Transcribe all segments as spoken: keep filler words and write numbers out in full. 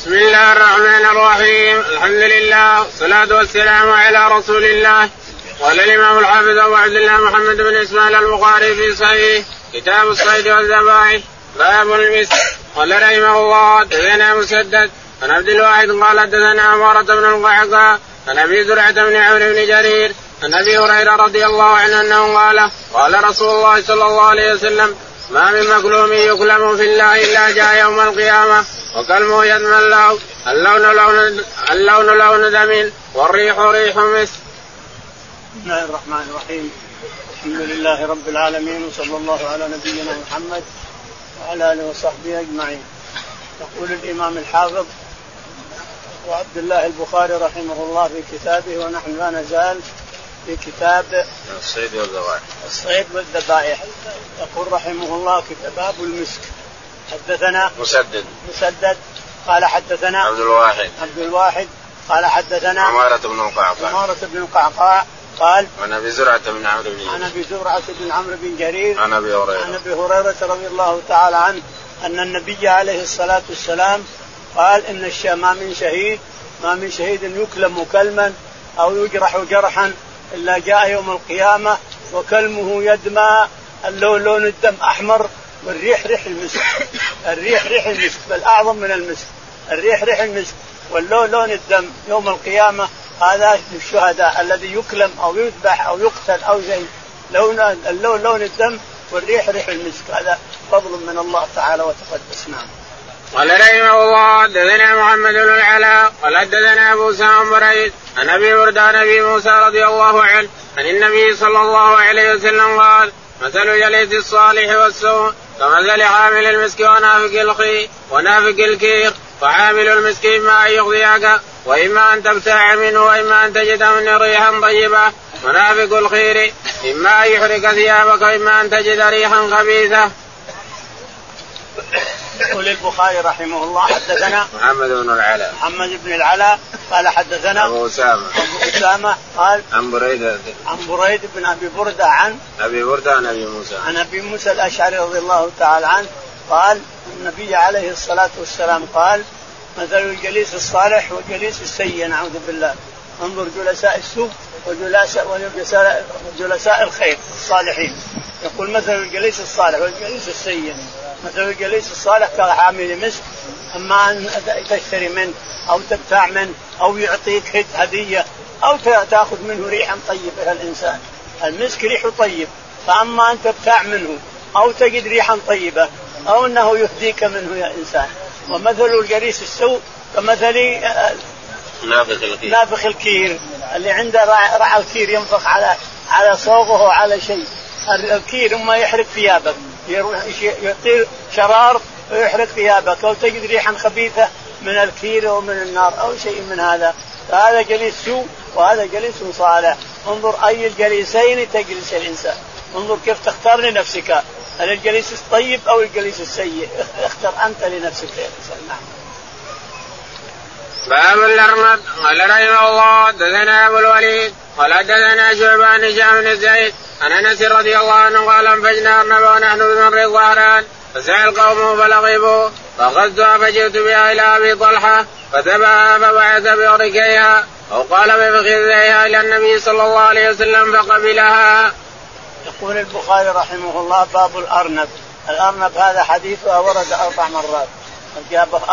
بسم الله الرحمن الرحيم. الحمد لله والصلاة والسلام على رسول الله. قال الإمام الحافظ أبو عبد الله محمد بن إسماعيل البخاري في صحيح كتاب الصيد والذبائح باب المسك. قال رحمه الله حدثنا مسدد عن عبد الواحد قال حدثنا عمارة بن القعقاع عن أبي زرعة بن عمرو بن جرير عن أبي هريرة رضي الله عنه أنه قال قال رسول الله صلى الله عليه وسلم ما من مكلوم يكلم في الله إلا جاء يوم القيامة وكلمه يضمن له اللون لون دم والريح ريح مسك. بسم الله الرحمن الرحيم. الحمد لله رب العالمين وصلى الله على نبينا محمد وعلى آله وصحبه أجمعين. يقول الإمام الحافظ وعبد الله البخاري رحمه الله في كتابه ونحن لا نزال في كتاب الصيد والذبائح الصيد والذبائح يقول رحمه الله كتاب المسك. حدثنا مسدد مسدد قال حدثنا عبد الواحد عبد الواحد قال حدثنا عمارة بن القعقاع عمارة بن القعقاع قال عن أبي زرعة بن عمرو بن جرير عن أبي زرعة بن عمرو بن جرير عن أبي هريرة عن أبي هريرة رضي الله تعالى عنه أن النبي عليه الصلاة والسلام قال إن الشام من شهيد ما من شهيد يكلم كلما أو يجرح جرحا إلا جاء يوم القيامة وكلمه يدمى اللون لون الدم أحمر والريح ريح المسك الريح ريح المسك بل أعظم من المسك الريح ريح المسك واللون لون الدم يوم القيامة. هذا الشهداء الذي يكلم أو يذبح أو يقتل أو شيء لون اللون لون الدم والريح ريح المسك. هذا فضل من الله تعالى وتقدس نعمه. قال رحمه الله حدثنا محمد بن العلاء قال حدثنا أبو أسامة بريد عن أبي بردة عن أبي موسى رضي الله عنه عن النبي صلى الله عليه وسلم قال مثل جليس الصالح والسوء كمثل حامل المسك ونافق القيء ونافق الكير فحامل المسك إما أن يغضيك وإما أن تبتاع منه وإما أن تجد منه ريحا طيبة ونافق الخير إما أن يحرق ثيابك وإما أن تجد ريحا خبيثة. قال البخاري رحمه الله حدثنا محمد بن العلاء محمد بن العلاء قال حدثنا أبو أسامة أبو أسامة قال عن بريد عن بريد بن أبي بردة عن أبي بردة عن أبي موسى عن أبي موسى الأشعري رضي الله تعالى عنه قال النبي عليه الصلاة والسلام قال مثل الجليس الصالح والجليس السيء نعوذ بالله. انظر جلساء السوء وجلساء وجلساء الخير الصالحين. يقول مثل الجليس الصالح والجليس السيء مثل الجليس الصالح كحامل مسك أما أن تشتري منه أو تبتاع منه أو يعطيك هدية أو تأخذ منه ريحا طيبة. الإنسان المسك ريح طيب فأما أن تبتاع منه أو تجد ريحا طيبة أو أنه يهديك منه يا إنسان. ومثل الجليس السوء كمثل نافخ الكير نافخ الكير اللي عنده رعى الكير ينفخ على على صوغه وعلى شيء. الكير ما يحرق ثيابك يطير شرار ويحرق ثيابك أو تجد ريحا خبيثة من الكير أو من النار أو شيء من هذا. فهذا جليس سوء وهذا جليس صالح. انظر أي الجليسين تجلس الإنسان. انظر كيف تختار لنفسك هل الجليس الطيب أو الجليس السيء. اختر أنت لنفسك يا إنسان. نعم. باب الأرمد. قال رحمه الله دثنا أبو الوليد قال دثنا شعبة هشام بن زيد عن أنس رضي الله عنه قال انفجنا أرنبا ونحن بمر الظهران فسعى القوم فلغبوا فأخذتها فجئت بها إلى أبي طلحة فذبحها فبعث بعركيها أو قال بفخذيها إلى النبي صلى الله عليه وسلم فقبلها. يقول البخاري رحمه الله باب الأرنب. الأرنب هذا حديثه ورد أربع مرات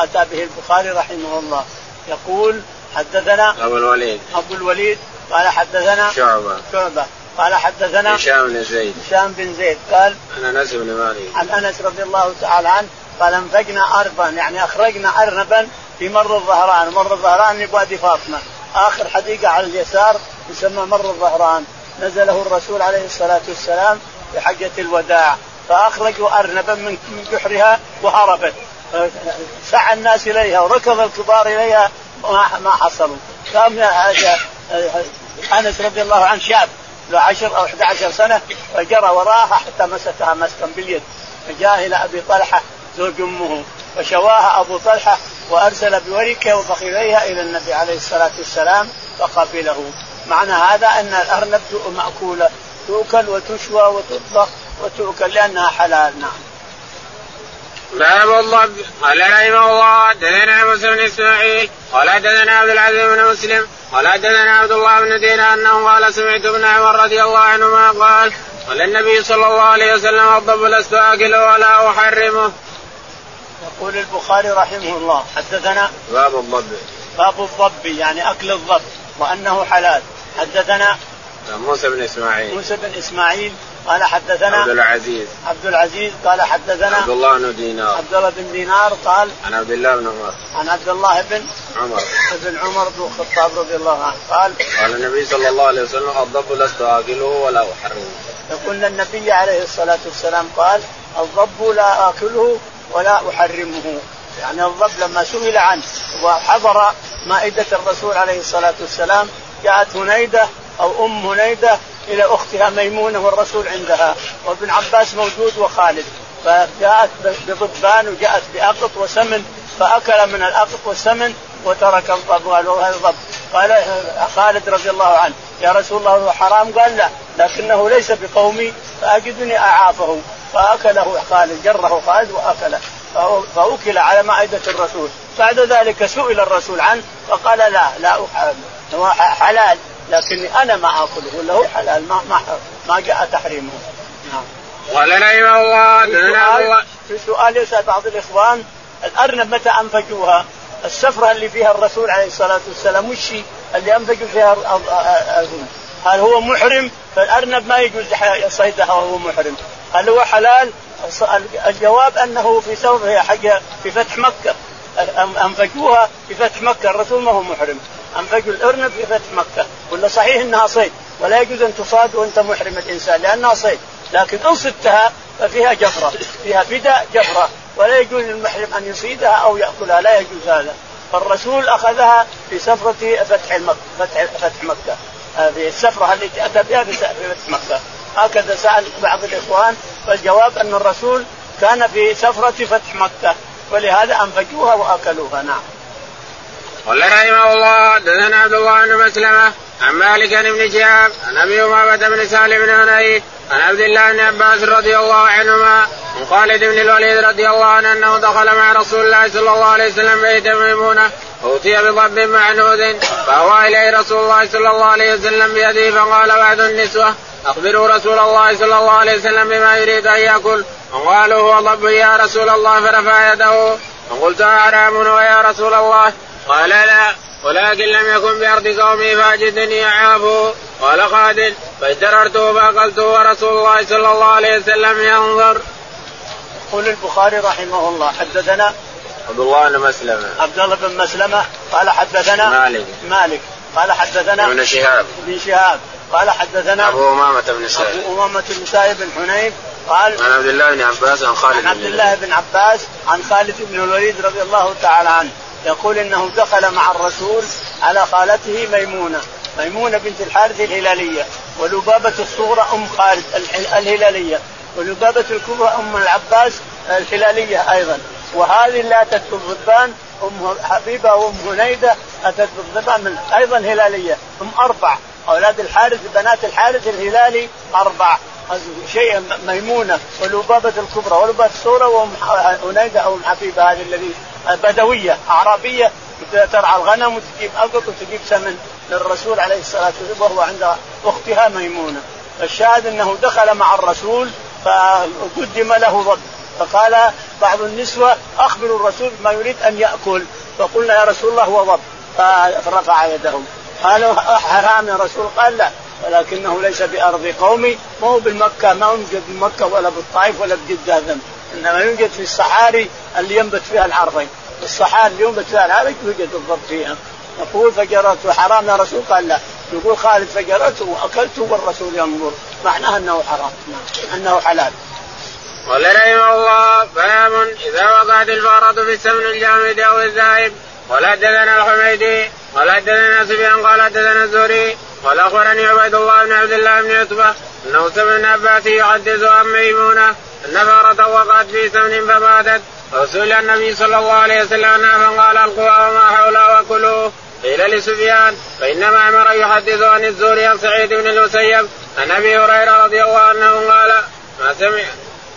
أتى به البخاري رحمه الله. يقول حدثنا أبو الوليد أبو الوليد قال حدثنا شعبة شعبة قال حدثنا هشام بن زيد هشام بن زيد قال عن أنس بن مالك عن أنس رضي الله تعالى عنه قال انفجنا أربا يعني أخرجنا أرنبا في مر الظهران. مر الظهران بوادي فاطمة آخر حديقة على اليسار يسمى مر الظهران نزله الرسول عليه الصلاة والسلام في حجة الوداع فأخرجوا أرنبا من جحرها وهربت. سعى الناس إليها وركض الكبار إليها ما حصلوا. قام أنس رضي الله عنه شاب له عشر أو إحدى عشرة سنة فجرى وراها حتى مسكها مسكا باليد فجاء إلى أبي طلحة زوج أمه فشواها أبو طلحة وأرسل بوركه وفخذيها إلى النبي عليه الصلاة والسلام فقبله. معنى هذا أن الأرنب مأكولة تؤكل وتشوى وتطبخ وتؤكل لأنها حلال. نعم. باب الضب. قال رحمه الله حدثنا موسى بن إسماعيل قال حدثنا عبد العزيز بن مسلم قال حدثنا عبد الله بن دينار أنه قال سمعت ابن عمر رضي الله عنهما قال قال النبي صلى الله عليه وسلم الضب لست أكله ولا أحرمه. يقول البخاري رحمه الله حدثنا باب الضب باب الضب يعني أكل الضب وأنه حلال. حدثنا موسى بن إسماعيل موسى بن إسماعيل قال حدثنا عبد العزيز عبد العزيز قال حدثنا عبد الله بن دينار عبد الله بن دينار قال عن عبد الله بن عمر عن عبد الله بن عمر ابن عمر بن الخطاب رضي الله عنه قال قال النبي صلى الله عليه وسلم الضب لست آكله ولا أحرمه. يقول النبي عليه الصلاة والسلام قال الضب لا آكله ولا أحرمه، يعني الضب لما سئل عنه وحضر مائدة الرسول عليه الصلاة والسلام جاءت هنيدة أو أم هنيدة إلى أختها ميمونة والرسول عندها وابن عباس موجود وخالد، فجاءت بضبان وجاءت بأقط وسمن فأكل من الأقط والسمن وترك الضب. قالوا هذا الضب، قال خالد رضي الله عنه يا رسول الله هو حرام؟ قال لا لكنه ليس بقومي فأجدني أعافه، فأكله خالد جره خالد وأكله فأكل على مائدة الرسول. بعد ذلك سئل الرسول عنه فقال لا لا أحرم، هو حلال لكني أنا ما أكله له حلال ما ما ما جاء تحريمه. نعم. ولنا الله لنا في سؤال يسأل بعض الإخوان الأرنب متى أنفجوها؟ السفرة اللي فيها الرسول عليه الصلاة والسلام وشي اللي أنفجوا فيها الأرنب، هل هو محرم؟ فالأرنب ما يجوز صيدها وهو محرم. هل هو حلال؟ الجواب أنه في سفرة حاجة في فتح مكة أنفجوها في فتح مكة، الرسول ما هو محرم، أنفجوا الأرنب في فتح مكة. قلنا صحيح أنها صيد ولا يجوز أن تصاد وأنت محرم الإنسان لأنها صيد، لكن إن صدتها ففيها جفرة فيها بدأ جفرة ولا يجوز للمحرم أن يصيدها أو يأكلها، لا يجوز هذا. فالرسول أخذها في سفرة فتح المكة فتح, فتح مكة في السفرة التي أتى بها في فتح مكة. هكذا سأل بعض الإخوان، فالجواب أن الرسول كان في سفرة فتح مكة ولهذا أنفجوها وأكلوها. نعم. قال رحمه الله دثنا عبد الله بن مسلمة عن مالك عن ابن شهاب عن أبي أمامة بن سالم بن هنيد عن عبد الله بن عباس رضي الله عنهما عن خالد بن الوليد رضي الله عنه أنه دخل مع رسول الله صلى الله عليه وسلم بيت ميمونة أوتي بضب معنود فأوى إليه رسول الله صلى الله عليه وسلم بيده فقال بعض النسوة أخبروا رسول الله صلى الله عليه وسلم بما يريد أن يأكل، فقالوا هو ضب يا رسول الله، فرفع يده فقلت حرام ويا رسول الله؟ قال لا ولكن لم يكن بأرض قومي فأجدني أعافه. قال خالد فاجتررته فأكلته ورسول الله صلى الله عليه وسلم ينظر. يقول البخاري رحمه الله حدثنا عبد الله بن مسلمة عبد الله بن مسلمة قال حدثنا مالك مالك قال حدثنا ابن شهاب ابن شهاب قال حدثنا أبو أمامة بن سعيد أبو أمامة بن سعيد بن حنيف قال عن عبد الله بن عباس عن خالد عبد الله بن عباس عن خالد بن الوليد رضي الله تعالى عنه يقول إنه دخل مع الرسول على خالته ميمونة ميمونة بنت الحارث الهلالية ولبابة الصغرى أم خالد الهلالية ولبابة الكبرى أم العباس الهلالية أيضا، وهذه اللي أتت بالضبان أم حبيبة وأم هنيدة أتت بالضبان أيضا هلالية، هم أربع أولاد الحارث بنات الحارث الهلالي أربع شيء ميمونة ولبابة الكبرى ولبابة الصغرى وأم هنيدة أو حبيبة هذه الذي بدوية أعرابية ترعى الغنم وتجيب أقط وتجيب سمن للرسول عليه الصلاة والسلام وهو عند أختها ميمونة. الشاهد أنه دخل مع الرسول فقدم له ضب فقال بعض النسوة أخبروا الرسول ما يريد أن يأكل، فقلنا يا رسول الله هو ضب، فرفع يدهم. قالوا حرام يا رسول؟ قال لا ولكنه ليس بأرض قومي، ما هو بالمكة، ما يوجد بمكة ولا بالطائف ولا بجدة، إنما يوجد في الصحاري اللي ينبت فيها العربي الصحاري اللي ينبت فيها العربي يوجد الضب فيها. نقول فجرته حرام يا رسول؟ قال لا. يقول خالد فجرته وأكلته والرسول ينظر، معناه أنه حرام أنه حلال. قال رحمه الله باب إذا وقعت الفارة في السمن الجامد أو الذائب. قال حدثنا الحميدي قال حدثنا سفيان قال حدثنا الزهري قال أخبرني عبيد الله بن عبد الله بن عتبة أنه سمع ابن عباس يحدث عن ميمونة أن فارة وقعت في سمن فماتت فسئل النبي صلى الله عليه وسلم فقال القوا وما حولها وكلوا. قيل لسفيان فإنما أمر يحدث عن الزهري عن سعيد بن المسيب عن أبي هريرة رضي الله عنه قال ما سمع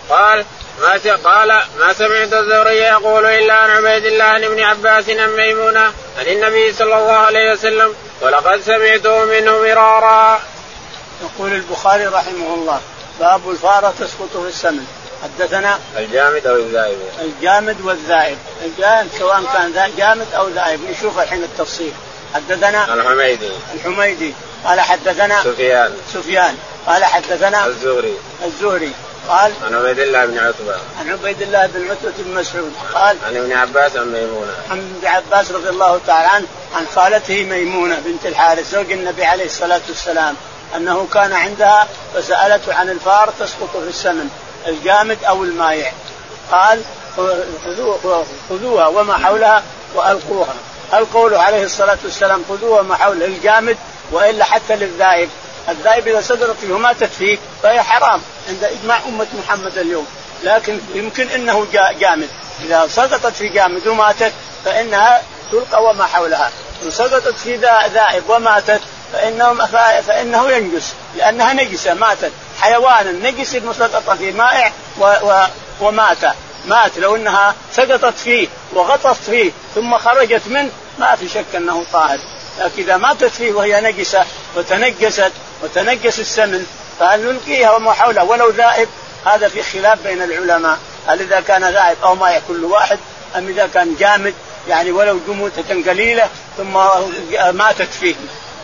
قال ما قال ما سمعت الزهري يقول إلا عن عبيد الله عن ابن عباس عن ميمونة عن النبي صلى الله عليه وسلم ولقد سمعته منه مرارا. يقول البخاري رحمه الله: باب الفارة تسقط في السمن. حدثنا الجامد أو الذائب. الجامد والذائب، الجامد سواء كان جامد أو ذائب، نشوف الحين التفصيل. حدثنا الحميدي. الحميدي قال حدثنا سفيان. سفيان قال حدثنا الزهري. الزهري قال عن عبيد الله بن عتبة. عن عبيد الله بن عتبة بن مسعود قال عن ابن عباس عن ميمونة. عن ابن عباس رضي الله تعالى عنه عن خالته ميمونة بنت الحارث زوج النبي عليه الصلاة والسلام أنه كان عندها فسألته عن الفار تسقط في السمن الجامد أو المائع. قال خذوها وما حولها وألقوها. القول عليه الصلاة والسلام خذوها وما حولها الجامد وإلا حتى للذائب. الذائب إذا صدرت فيه ما تتفيه فهي حرام عند إجماع أمة محمد اليوم، لكن يمكن أنه جامد. إذا سقطت في جامد وماتت فإنها تلقى وما حولها، وسقطت في ذائب وماتت فإنهم فإنه ينجس لأنها نجسة، ماتت حيوانا نجس مسقطة في مائع و... و... ومات مات لو أنها سقطت فيه وغطست فيه ثم خرجت منه ما في شك أنه طاهر، لكن إذا ماتت فيه وهي نجسة وتنجست وتنجس السمن فهل نلقيها وما حولها ولو ذائب؟ هذا في خلاف بين العلماء هل إذا كان ذائب أو مائع كل واحد، أم إذا كان جامد يعني ولو جموتة قليلة ثم ماتت فيه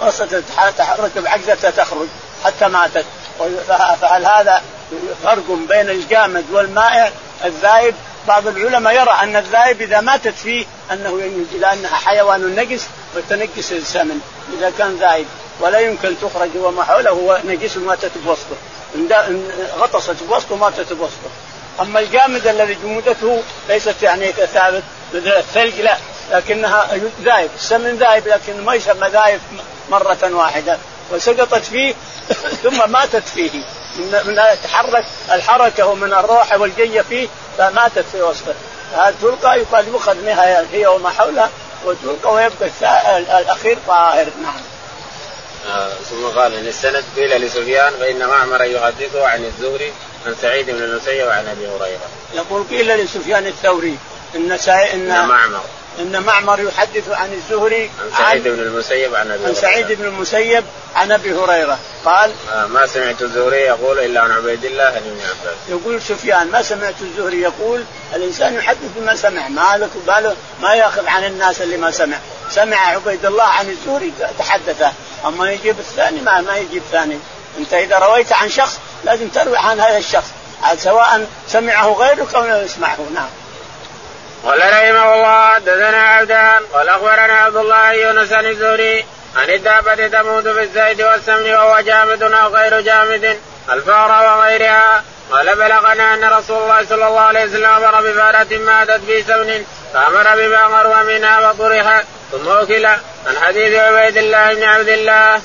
وصلت تحرك بعجزة تخرج حتى ماتت، فهل هذا فرق بين الجامد والمائع؟ الذائب بعض العلماء يرى أن الذائب إذا ماتت فيه أنه ينجس لأنها حيوان نجس وتنجس السمن إذا كان ذائب، ولا يمكن تخرج وما حوله هو نجس وماتت بوسطه، غطست بوسطه ماتت بوسطه. أما الجامد الذي جمودته ليست يعني ثابت ثلج لا، لكنها ذائب السمن ذائب لكن ما يسمى ذائب مرة واحدة وسقطت فيه ثم ماتت فيه من تحرك الحركة ومن الروحة والجية فيه فماتت في وسطه، هذه تلقى يقال يؤخذ منها هي وما حولها وتلقى ويبقى الأخير طاهر. نعم. آه ثم قال إن السند قيل لسفيان فإن معمر يحدثه عن الزهري عن سعيد بن المسيب عن أبي هريرة. يقول قيل لسفيان الثوري إن سعيد إن معمر إن معمر يحدث عن الزهري عن سعيد بن المسيب عن أبي, عن سعيد بن المسيب عن أبي هريرة قال ما سمعت الزهري يقول إلا عن عبيد الله عن ابن عباس. يقول سفيان ما سمعت الزهري يقول الإنسان يحدث بما سمع مالك وباله ما يأخذ عن الناس اللي ما سمع، سمع عبيد الله عن الزهري تحدثه، أما يجيب الثاني ما ما يجيب ثاني. أنت إذا رويت عن شخص لازم تروي عن هذا الشخص سواء سمعه غيرك أو لا يسمعه. نعم. قال رحمه الله: حدثنا عبدان قال أخبرنا عبد الله يونس عن الزهري عن الدابة تموت في الزيت والسمن وهو جامد أو غير جامد الفارة وغيرها قال بلغنا أن رسول الله صلى الله عليه وسلم أمر بفارة ماتت في سمن فأمر بما مروى منها وطرحت ثم أكل عن حديث عبيد الله بن عبد الله.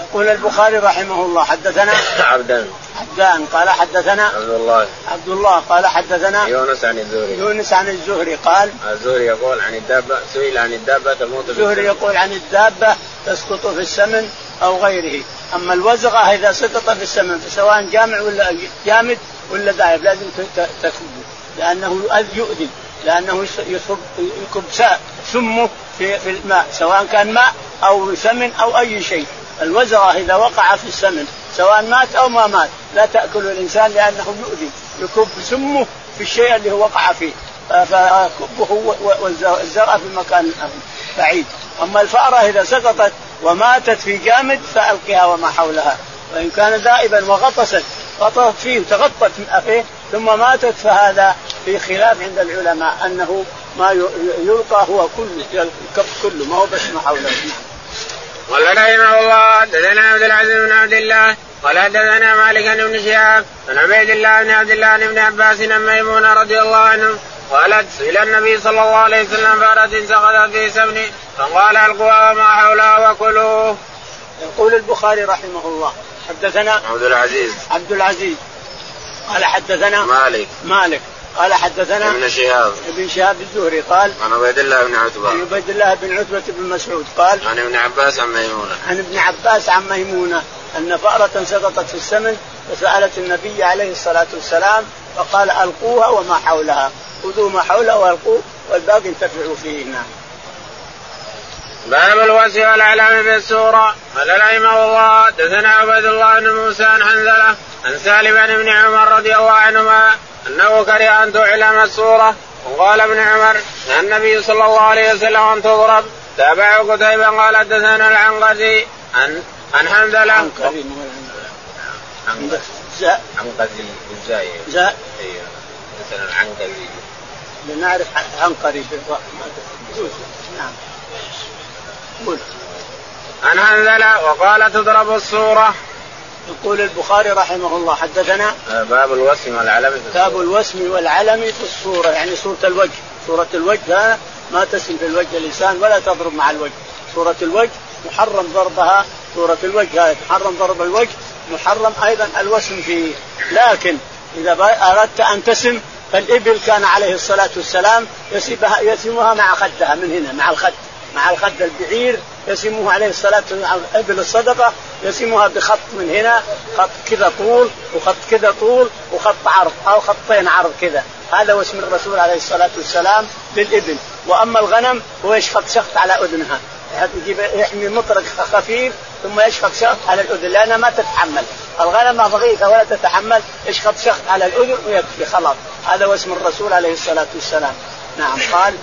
يقول البخاري رحمه الله: حدثنا عبدان عبدان قال حدثنا عبد الله عبد الله قال حدثنا يونس عن الزهري يونس عن الزهري قال الزهري يقول عن الدابة سئل عن الدابة تموت في الزهري يقول عن الدابة تسقط في السمن أو غيره. أما الوزغة إذا سقط في السمن فسواء جامع ولا جامد ولا ذائب لازم تكبه لأنه يؤذي، لأنه يكب سمه في الماء سواء كان ماء أو سمن أو أي شيء. الوزغة إذا وقع في السمن سواء مات أو ما مات لا تأكل الإنسان لأنه يؤذي، يكب سمه في الشيء اللي هو وقع فيه فكبه والزرع في مكان بعيد. أما الفأرة إذا سقطت وماتت في جامد فألقها وما حولها، وإن كان ذائبا وغطست غطت فيه وتغطت من أفيه ثم ماتت فهذا في خلاف عند العلماء أنه ما يلقى هو كله كله ما هو بس ما حوله. قال رحمه الله: حدثنا عبد العزيز بن عبد الله قال حدثنا مالك عن ابن شهاب عن عبيد الله بن عبد الله بن عباس عن ميمونة رضي الله عنه قالت سئل النبي صلى الله عليه وسلم فارة سقطت في سمن فقال القوا وما حولها وكلوه. يقول البخاري رحمه الله: حدثنا عبد العزيز عبد العزيز قال حدثنا مالك مالك قال حدثنا ابن شهاب ابن شهاب الزهري قال عن عبيد الله بن عتبة عن عبيد الله بن عتبة بن مسعود قال عن ابن عباس عن ميمونة عن ابن عباس عن ميمونة أن فأرة سقطت في السمن فسألت النبي عليه الصلاة والسلام فقال ألقوها وما حولها، خذوا ما حولها وألقوه والباقي انتفعوا فيه. نعم. باب الوسع والعلم في السورة. قال رحمه الله دثنا عبد الله بن موسى عن حنظلة عن سالم عن ابن عمر رضي الله عنهما أنه كره أن تعلم السورة، وقال ابن عمر أن النبي صلى الله عليه وسلم أن تضرب. تابع قتيبة قال دثنا العنقزي عن عن حنظلة عنقزي الزاي زاء دثنا العنقزي لنعرف عنقري في الرحمة. نعم. عن حنظلة وقال تضرب الصورة. يقول البخاري رحمه الله حدثنا باب الوسم والعلم في الصورة. باب الوسم والعلم في الصورة يعني صورة الوجه. صورة الوجه ما تسم في الوجه اللسان ولا تضرب مع الوجه. صورة الوجه محرم ضربها. صورة الوجه محرم ضرب الوجه، محرم أيضا الوسم فيه. لكن إذا أردت أن تسم فالإبل كان عليه الصلاة والسلام يسمها مع خدها من هنا مع الخد، مع الخد البعير يسموه عليه الصلاة والسلام. إبل الصدقة يسموها بخط من هنا، خط كذا طول وخط كذا طول وخط عرض أو خطين عرض كذا، هذا واسم الرسول عليه الصلاة والسلام للإبل. وأما الغنم هو يشفق شخط على أذنها، يحمي مطرق خفيف ثم يشفق شخط على الأذن لأنها ما تتحمل. الغنم ما ضغيثة ولا تتحمل، يشفق شخط على الأذن ويكفي خلاص، هذا واسم الرسول عليه الصلاة والسلام. نعم. قال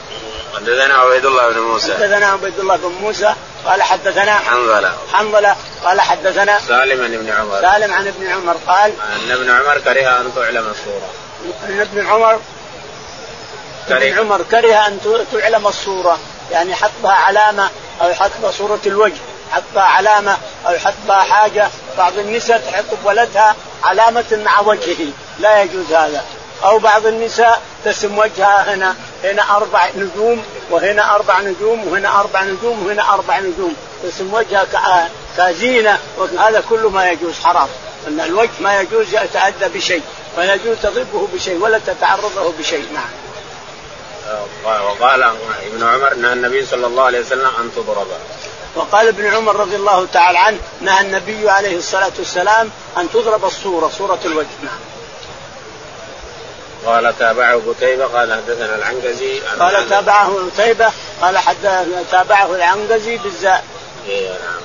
حدثنا عبيد الله بن موسى حدثنا عبيد الله بن موسى قال حدثنا حنظلة حنظلة قال حدثنا سالم عن ابن عمر سالم عن ابن عمر قال أن ابن عمر كره أن تعلم الصورة أن ابن عمر ابن عمر كره أن تعلم الصورة يعني حطها علامة أو يحطها صورة الوجه، حطها علامة أو يحطها حاجة. بعض النساء تحط بولدها علامة مع وجهه، لا يجوز هذا. أو بعض النساء تسم وجهها هنا هنا أربع نجوم وهنا أربع نجوم وهنا أربع نجوم وهنا أربع نجوم، تسم وجهها كزينة، وهذا كله ما يجوز، حرام. أن الوجه ما يجوز يتأذى بشيء ولا يجوز تضربه بشيء ولا تتعرضه بشيء. نعم. وقال ابن عمر نهى النبي صلى الله عليه وسلم أن تضرب. وقال ابن عمر رضي الله تعالى عنه نهى النبي عليه الصلاة والسلام أن تضرب الصورة، صورة الوجه. نعم. قال تابعه قتيبة قال حدثنا العنقزي قال تابعه قتيبة قال حدثنا تابعه العنقزي بالزاء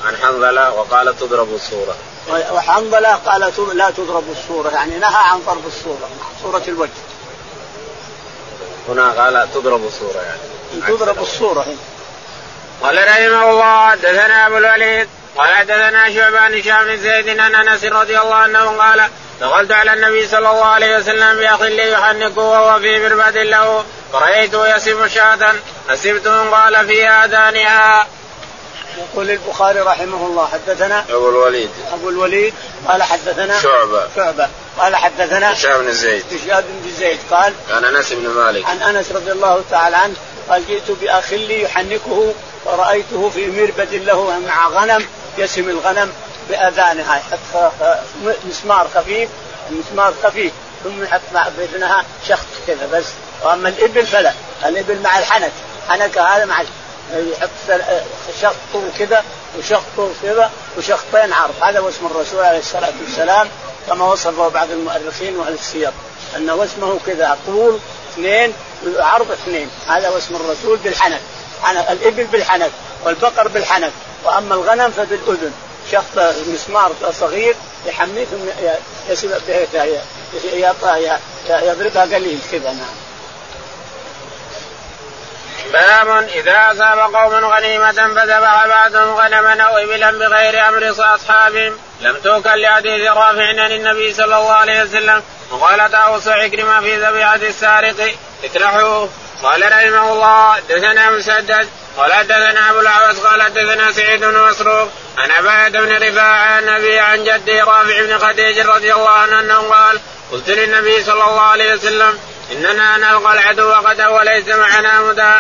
عن حنظلة وقال تضرب الصورة. وحنظلة قال لا تضرب الصورة يعني نهى عن ضرب الصورة، صورة الوجه. هنا قال تضرب الصورة يعني تضرب الصورة. قال رحمه الله حدثنا أبو الوليد قال حدثنا شعبة عن هشام بن زيد عن أنس رضي الله عنه قال دخلت على النبي صلى الله عليه وسلم بأخ لي يحنكه وهو في مربد له، فرأيته يسب شاة أسبته قال في آذانها. يقول البخاري رحمه الله حدثنا أبو الوليد أبو الوليد قال حدثنا شعبة شعبة قال حدثنا هشام بن زيد هشام بن زيد قال عن أنس بن مالك عن أنس رضي الله تعالى عنه قال جئت بأخ لي يحنكه ورأيته في مربد له مع غنم يسم الغنم بأذانها، يحط مسمار خفيف مسمار خفيف ثم يحط بأذنها شخط كذا بس. وأما الإبل فلا، الإبل مع الحنك حنك هذا مع يحط شخط كذا وشخط كذا وشخطين عرض، هذا واسم الرسول عليه الصلاة والسلام كما وصفه بعض المؤرخين وأهل السير أن واسمه كذا طول اثنين وعرض اثنين، هذا واسم الرسول بالحنك. الإبل بالحنك والبقر بالحنك، وأما الغنم فبالأذن شخط مسمار صغير يحميه يسبق بهذا يضربها قليل كذا. نعم. باب إذا أصاب قوم غنيمة فذبح بعضهم غنما أو إبلا بغير أمر أصحابهم لم توكل لحديث رافع عن النبي صلى الله عليه وسلم وقال طاووس عكرمة في ذبيحة السارق اطرحوه. قال رحمه الله حدثنا مسدد قال حدثنا أبو العباس قال حدثنا سعيد بن مسروق عن عباية بن رفاعة عن أبيه عن جده رافع بن خديج رضي الله عنه أنه قال قلت للنبي صلى الله عليه وسلم إننا نلقى العدو غدا وليس معنا هدى،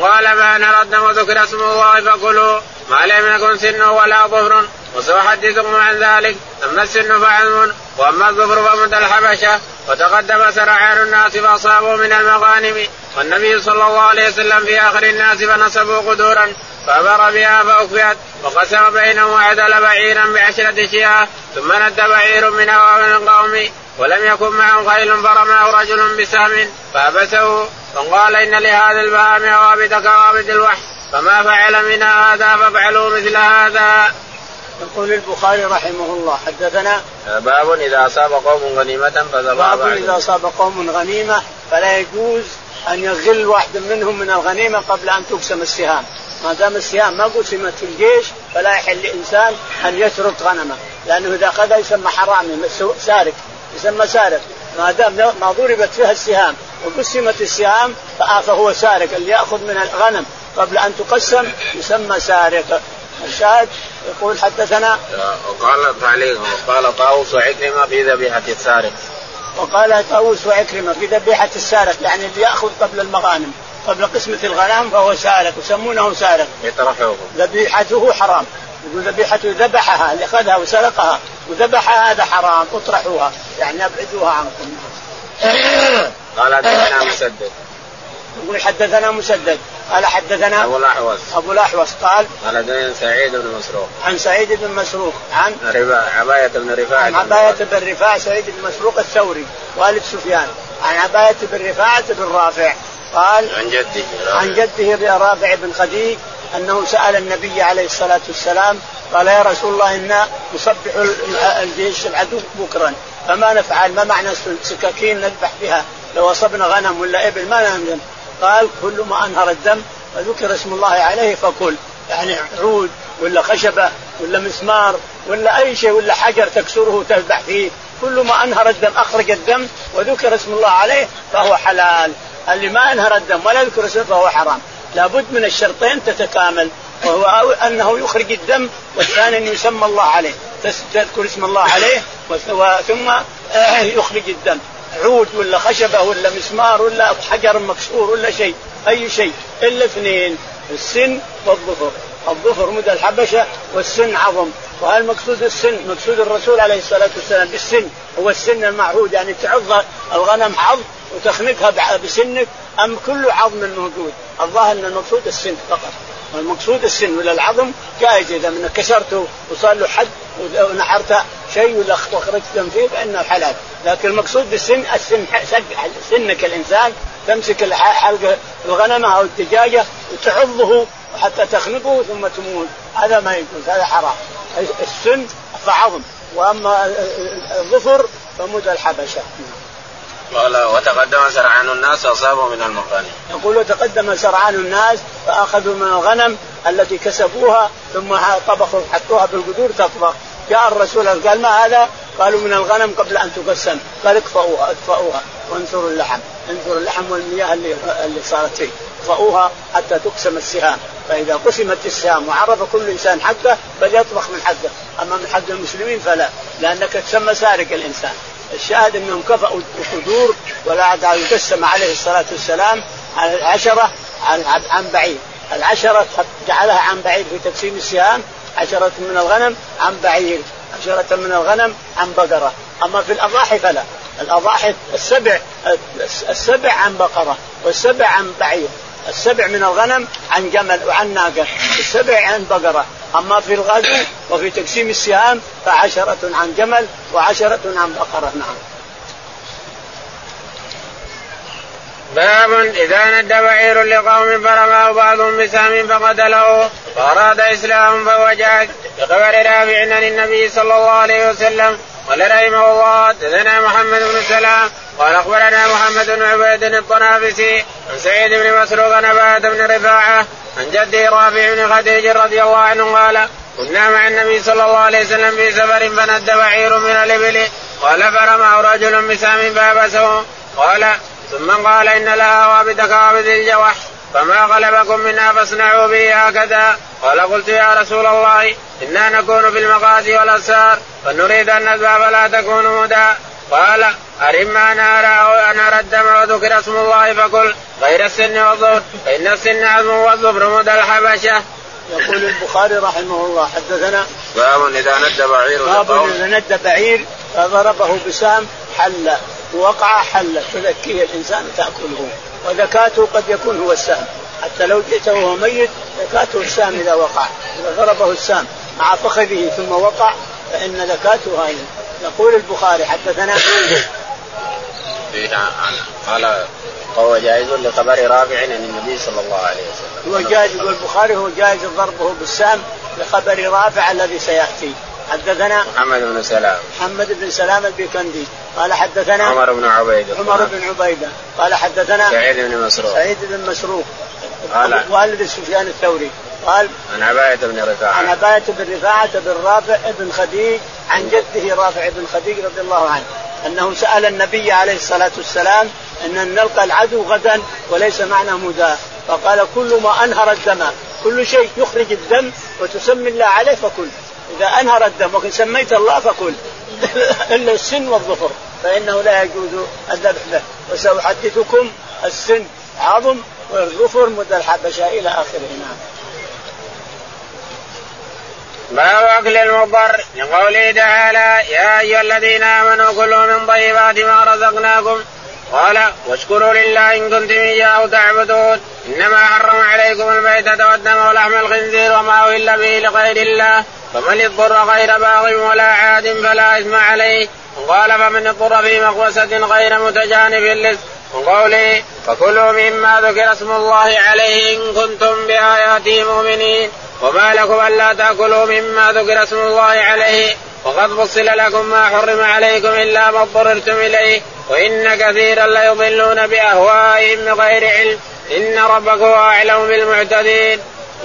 قال ما نردنا وذكر اسم الله فقلوا ما لم يكن سنه ولا ظفر وسأحدثكم عن ذلك، أما السن فعلم وأما الظفر فمدى الحبشة. وتقدم سرعان الناس فأصابوا من المغانم والنبي صلى الله عليه وسلم في آخر الناس فنصبوا قدورا فأمر بها فأكفئت وقسم بينهم وعدل بعيرا بعشرة شياه ثم ند بعير من هوى من قومي ولم يكن معه خيل فرماه رجل بسهم فأبسه فقال إن لهذا البهائم عوابد كعوابد الوحش فما فعل من هذا فافعلوا مثل هذا. يقول البخاري رحمه الله حدثنا باب إذا أصاب قوم غنيمة فذبحوا. باب إذا أصاب قوم غنيمة فلا يجوز أن يغل واحد منهم من الغنيمة قبل أن تقسم السهام. ما دام السهام ما قسمت في الجيش فلا يحل لإنسان أن يسرق غنمه، لأنه إذا أخذها يسمى حرامي سارق، يسمى سارق. ما دام ما ضربت فيها السهام وقسمت السهام فهو سارق. اللي يأخذ من الغنم قبل أن تقسم يسمى سارق. الشاهد يقول حدثنا وقال تعليق وقال طاووس وعكرمة في ذبيحة السارق. وقال طاووس وعكرمة في ذبيحة السارق يعني اللي يأخذ قبل المغانم قبل قسمة الغنم فهو سارق وسمونه سارق. يطرحوه ذبيحته حرام. يقول ذبيحته ذبحها اللي أخذها وسرقها وذبحها هذا حرام، اطرحوها يعني ابعدوها عنكم. قال حدثنا مسدد. يقول حدثنا مسدد قال حدثنا أبو الأحوص. أبو الأحوص قال قال عن سعيد بن مسروق. عن سعيد بن مسروق عن عباية بن رفاعة. عن عباية بن رفاعة سعيد بن مسروق الثوري والد سفيان. عن عباية بن رفاعة بن رافع قال عن جده عن جده رافع بن خديج أنه سأل النبي عليه الصلاة والسلام قال يا رسول الله إنا نصبح الجيش العدو بكرا فما نفعل؟ ما معنى سكاكين نذبح بها لو أصبنا غنم ولا إبل ما ننجم؟ قال كل ما أنهر الدم وذكر اسم الله عليه فكل، يعني عود ولا خشبة ولا مسمار ولا أي شيء ولا حجر تكسره تذبح فيه، كل ما أنهر الدم أخرج الدم وذكر اسم الله عليه فهو حلال. اللي ما أنهر الدم ولا يذكر اسمه فهو حرام. لابد من الشرطين تتكامل، وهو أنه يخرج الدم والثاني أن يسمى الله عليه تذكر اسم الله عليه ثم يخرج الدم. عود ولا خشبة ولا مسمار ولا حجر مكسور ولا شيء أي شيء إلا اثنين، السن والظفر. الظفر مدى الحبشة والسن عظم. وهل مقصود السن؟ مقصود الرسول عليه الصلاة والسلام بالسن هو السن المعهود، يعني تعض الغنم عض وتخنقها بسنك أم كل عظم الموجود؟ الله أن المقصود السن فقط. المقصود السن ولا العظم جائز إذا من كسرته وصار له حد ونحرت شيء ولا خرجت دم فيه فإنه حلال، لكن المقصود بالسن السن سنك الإنسان تمسك الحلقة الغنم أو الدجاجة وتعضه حتى تخنقه ثم تموت، هذا ما يجوز، هذا حرام. السن فعظم، وأما الظفر فمدى الحبشة. قال وتقدم سرعان الناس أصابوا من المغانم. يقول وتقدم سرعان الناس فأخذوا من الغنم التي كسبوها ثم طبخوا حطوها بالقدور تطبخ. جاء الرسول قال ما هذا؟ قالوا من الغنم قبل أن تقسم. قال اكفؤوها اكفؤوها وانثروا اللحم انثروا اللحم والمياه اللي, اللي صارت فيه اكفؤوها حتى تقسم السهام. فإذا قسمت السهام وعرف كل إنسان حقه فليطبخ من حقه، أما من حق المسلمين فلا، لأنك تسمى سارق الإنسان. الشاهد أنهم كفأوا القدور ولا عاد يقسم عليه الصلاة والسلام على العشرة عن بعيد. العشرة جعلها عن بعيد في تقسيم السهام، عشرة من الغنم عن بعيد، عشرة من الغنم عن بقرة. أما في الأضاحي فلا، الأضاحي السبع السبع عن بقرة والسبع عن بعيد، السبع من الغنم عن جمل وعن ناقة، السبع عن بقرة. أما في الغزو وفي تقسيم السهام فعشرة عن جمل وعشرة عن بقرة. نعم. باب إذا ند بعير لقوم فرماه بعضهم بسهم فقتله فأراد إسلام فوجعت. بخبر رافع عن النبي صلى الله عليه وسلم قال رحمه الله حدثنا محمد بن سلام قال أخبرنا محمد بن عبيد الطنافسي عن سعيد بن مسروق عن عباية بن رفاعة عن جده رافع بن خديج رضي الله عنه قال كنا مع النبي صلى الله عليه وسلم في سفر فند بعير من الإبل قال فرماه رجل بسهم فأبسه قال ثم قال إن لها عوابد كعوابد الجوحش فما غلبكم منها فاصنعوا به هكذا. قال قلت يا رسول الله إنا نكون في المقاسي والأسار فنريد أن نذبح فلا تكون مدى. قال أرم أنا أرى أن أرى الدم وذكر اسم الله فكل غير السن والظفر فإن السن عظم والظفر مدى الحبشة. يقول البخاري رحمه الله حدثنا باب إذا ند بعير باب إذا ند بعير فضربه بسهم حل وقع حل تذكيه الإنسان تأكله، وذكاته قد يكون هو السهم حتى لو جئته وهو ميت ذكاته السهم إذا وقع إذا ضربه السهم مع فخذه ثم وقع فإن ذكاته هاي يقول البخاري حدثنا قال هو جائز لخبر رافع عن النبي صلى الله عليه وسلم. هو جائز، والبخاري هو جائز ضربه بالسام لخبر رافع الذي سيأتي. حدثنا محمد بن سلام محمد بن سلام البيكندي قال حدثنا عمر بن عبيدة عمر بن عبيدة قال حدثنا سعيد بن مسروق سعيد بن مسروق والد سفيان الثوري قال عن عباية بن رفاعة عن عباية بن رفاعة بن رافع بن خديج عن جده رافع بن خديج رضي الله عنه أنه سأل النبي عليه الصلاة والسلام أن نلقى العدو غدا وليس معنا مداة، فقال كل ما أنهر الدم، كل شيء يخرج الدم وتسمي الله عليه فكل، إذا أنهر الدم وإن سميت الله فكل إلا السن والظفر فإنه لا يجوز الذبح به، وسأحدثكم السن عظم والظفر مدى الحبشة إلى آخره. نعم. باب أكل المضر لقوله تعالى يا أيها الذين آمنوا كلوا من طيبات ما رزقناكم قال واشكروا لله إن كنتم إياه تعبدون إنما حرم عليكم الميتة والدم ولحم الخنزير وما أهل به لغير الله فمن اضطر غير باغ ولا عاد فلا إثم عليه قال فمن اضطر في مخبزة غير متجانف لإثم قوله فكلوا مما ذكر اسم الله عليه إن كنتم بآياته مؤمنين وما لكم ألا تأكلوا مما ذكر اسم الله عليه وقد فصل لكم ما حرم عليكم إلا ما اضطررتم إليه وإن كثيرا ليضلون بأهوائهم بغير علم إن ربك هو أعلم بالمعتدين.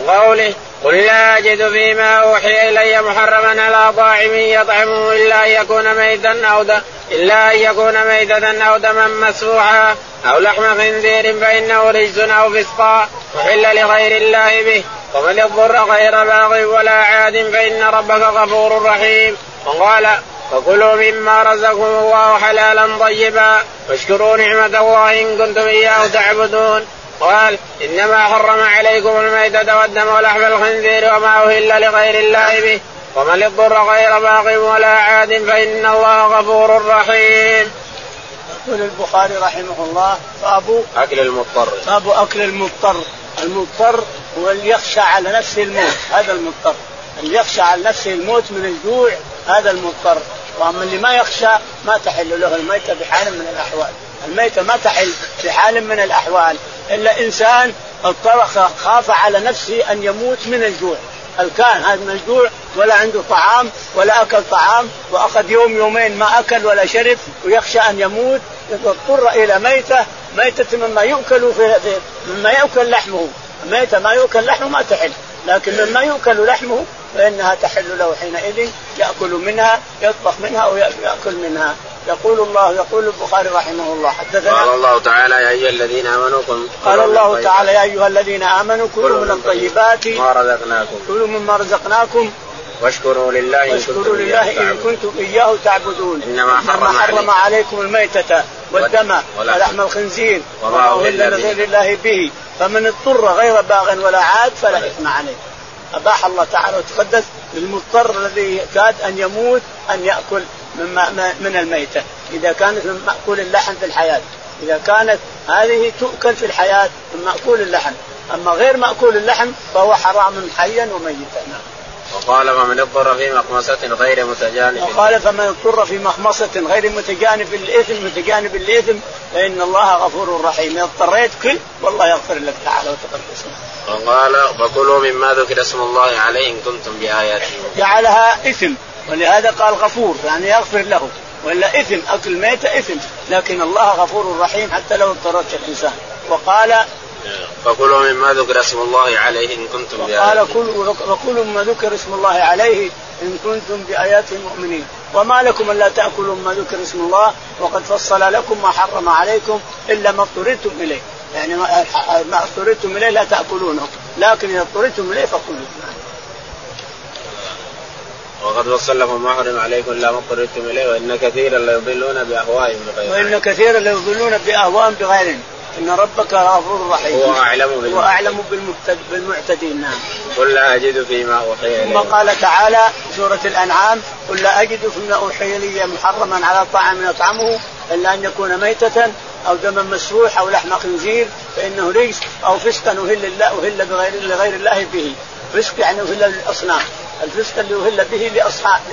قوله قل لا أجد فيما أوحي إلي محرما على طاعم يطعمه إلا أن يكون ميتا أو دما إلا أن يكون ميتة أو دما مسفوحا أو لحم خنزير فإنه رجس أو فسقا أحل لغير الله به ومن اضطر غير باغ ولا عاد فإن ربك غفور رحيم. وقال فكلوا مما رزقكم الله حلالا طيبا واشكروا نعمة الله إن كنتم إياه تعبدون. قال إنما حرم عليكم الميتة والدم ولحم الخنزير وما أهل لغير الله به ومن اضطر غير باغ ولا عاد فإن الله غفور رحيم. يقول البخاري رحمه الله فأبو أكل المضطر فأبو أكل المضطر المضطر هو اللي يخشى على نفسه الموت، هذا المضطر اللي يخشى على نفسه الموت من الجوع، هذا المضطر. وأما اللي ما يخشى ما تحل له الميتة بحال من الأحوال، الميتة ما تحل بحال من الأحوال إلا إنسان اضطر خاف على نفسه أن يموت من الجوع، هل كان هذا من الجوع ولا عنده طعام ولا أكل طعام وأخذ يوم يومين ما أكل ولا شرب ويخشى أن يموت، يضطر إلى ميتة ميتة مما يؤكل في مما يؤكل لحمه، ميتة ما يؤكل لحمه ما تحل، لكن مما يؤكل لحمه فإنها تحل له حينئذ يأكل منها يطبخ منها أو يأكل منها. يقول الله يقول البخاري رحمه الله حدثنا قال الله تعالى يا أيها الذين آمنوا قال الله تعالى يا أيها الذين آمنوا كلوا من الطيبات ما رزقناكم كلوا مما رزقناكم واشكروا لله واشكروا لله إن كنتم إياه تعبدون إنما حرم عليكم الميتة والدم ولحم الخنزير وما أهل لغير الله به فمن اضطر غير باغ ولا عاد فلا إثم عليه. أباح الله تعالى وتقدس للمضطر الذي كاد أن يموت أن يأكل من الميتة إذا كانت من مأكول اللحم في الحياة، إذا كانت هذه تؤكل في الحياة من مأكول اللحم، أما غير مأكول اللحم فهو حرام حيا وميتا. وقال فمن اضطر في مخمصة غير متجانف وقال فمن اضطر في مخمصة غير متجانف الإثم متجانف الإثم فإن الله غفور رحيم. اضطريت كل والله يغفر لك تعالى وتقدس. وقال فكلوا مما ذكر اسم الله عليه إن كنتم بآياته جعلها إثم ولهذا قال غفور يعني يغفر له، ولا إثم أكل ميت إثم، لكن الله غفور رحيم حتى لو اضطرت الإنسان. وقال فكلوا مما ذكر اسم الله عليه إن كنتم بآياته وكلوا مما ذكر اسم الله عليه إن كنتم بآياته مؤمنين وما لكم ألا تأكلوا مما ذكر اسم الله وقد فصل لكم ما حرم عليكم إلا ما اضطررتم إليه، يعني ما اضطررتم إليه لا تأكلونه، لكن إذا اضطررتم إليه فكلوا. وقد وصل لكم ما حرم عليكم إلا ما اضطررتم إليه وإن كثيرا ليضلون بأهوائهم بغير وإن كثيرا ليضلون بأهوائهم بغير إن ربك غفور رحيم هو أعلم بالمعتدين. نعم. قل لا أجد فيما أوحي إلي ثم قال تعالى سورة الأنعام قل لا أجد فيما أوحي إلي محرما على طاعم يطعمه إلا أن يكون ميتة أو دما مسفوحا أو لحم خنزير فإنه رجس أو فسقا أهل الله أهل لغير الله به، فسق يعني أهل للأصنام، الفسق اللي أهل به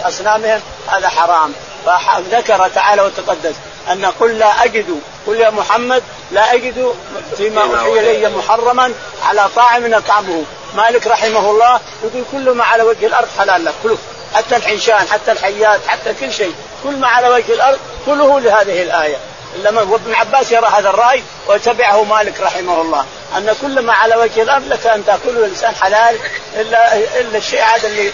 لأصنامهم هذا حرام، فذكر تعالى وتقدس أن قل لا أجد، قل يا محمد لا أجد فيما أوحي إلي محرما على طاعم أطعمه. مالك رحمه الله يقول كل ما على وجه الأرض حلال لك كله، حتى الحنشان حتى الحيات حتى كل شيء، كل ما على وجه الأرض كله لهذه الآية. لما ابن عباس يرى هذا الرأي وتبعه مالك رحمه الله أن كل ما على وجه الأرض لك أن تأكله الإنسان حلال إلا, إلا الشيء هذا اللي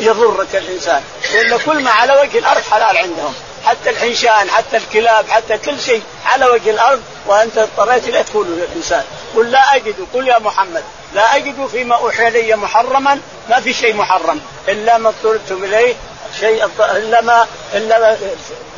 يضرك الإنسان، لأن كل ما على وجه الأرض حلال عندهم، حتى الحنشان حتى الكلاب حتى كل شيء على وجه الأرض، وأنت اضطريت إلى تأكله للإنسان. قل لا أجد، قل يا محمد لا أجد فيما أوحي لي محرما، ما في شيء محرم إلا ما اضطررتم إليه شيء إلا ما إلا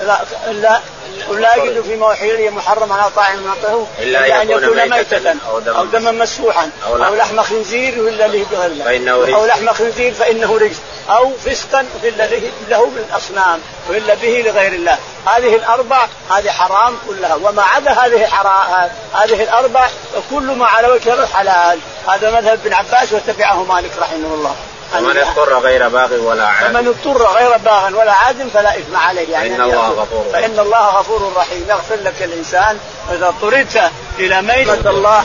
لا إلا ولا يجد فيما أوحي لي محرم على طاعم نطعمه إلا أن يكون ميتة أو دما مسفوحا أو لحم خنزير إلا له بغلة أو لحم خنزير فإنه رجس أو فسقا إلا له من الأصنام وإلا به لغير الله. هذه الأربع هذه حرام كلها، وما عدا هذه حرام هذه الأربع كل ما على وجه الأرض حلال. هذا مذهب ابن عباس وتبعه مالك رحمه الله. فمن اضطر غير باغ ولا عاد فمن اضطر غير باغ ولا عاد فلا إثم عليه، يعني إن الله غفور فإن الله غفور رحيم يغفر لك الإنسان إذا اضطررت إلى ميت الله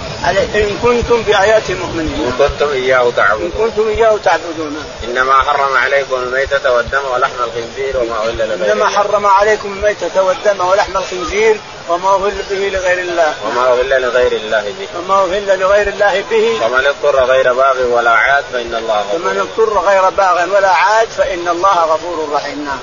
إن كنتم بآيات مؤمنين إن كنتم إياه تعبدون إن كنتم إياه تعبدون إنما حرم عليكم الميتة والدم ولحم الخنزير وما أهل لغير الله إنما حرم عليكم الميتة والدم ولحم الخنزير وما أهل به لغير الله وما أهل لغير الله به وما أهل لغير الله به فمن اضطر غير باغ ولا عاد فإن الله غفور فمن اضطر غير باغ ولا عاد فإن الله غفور رحيم.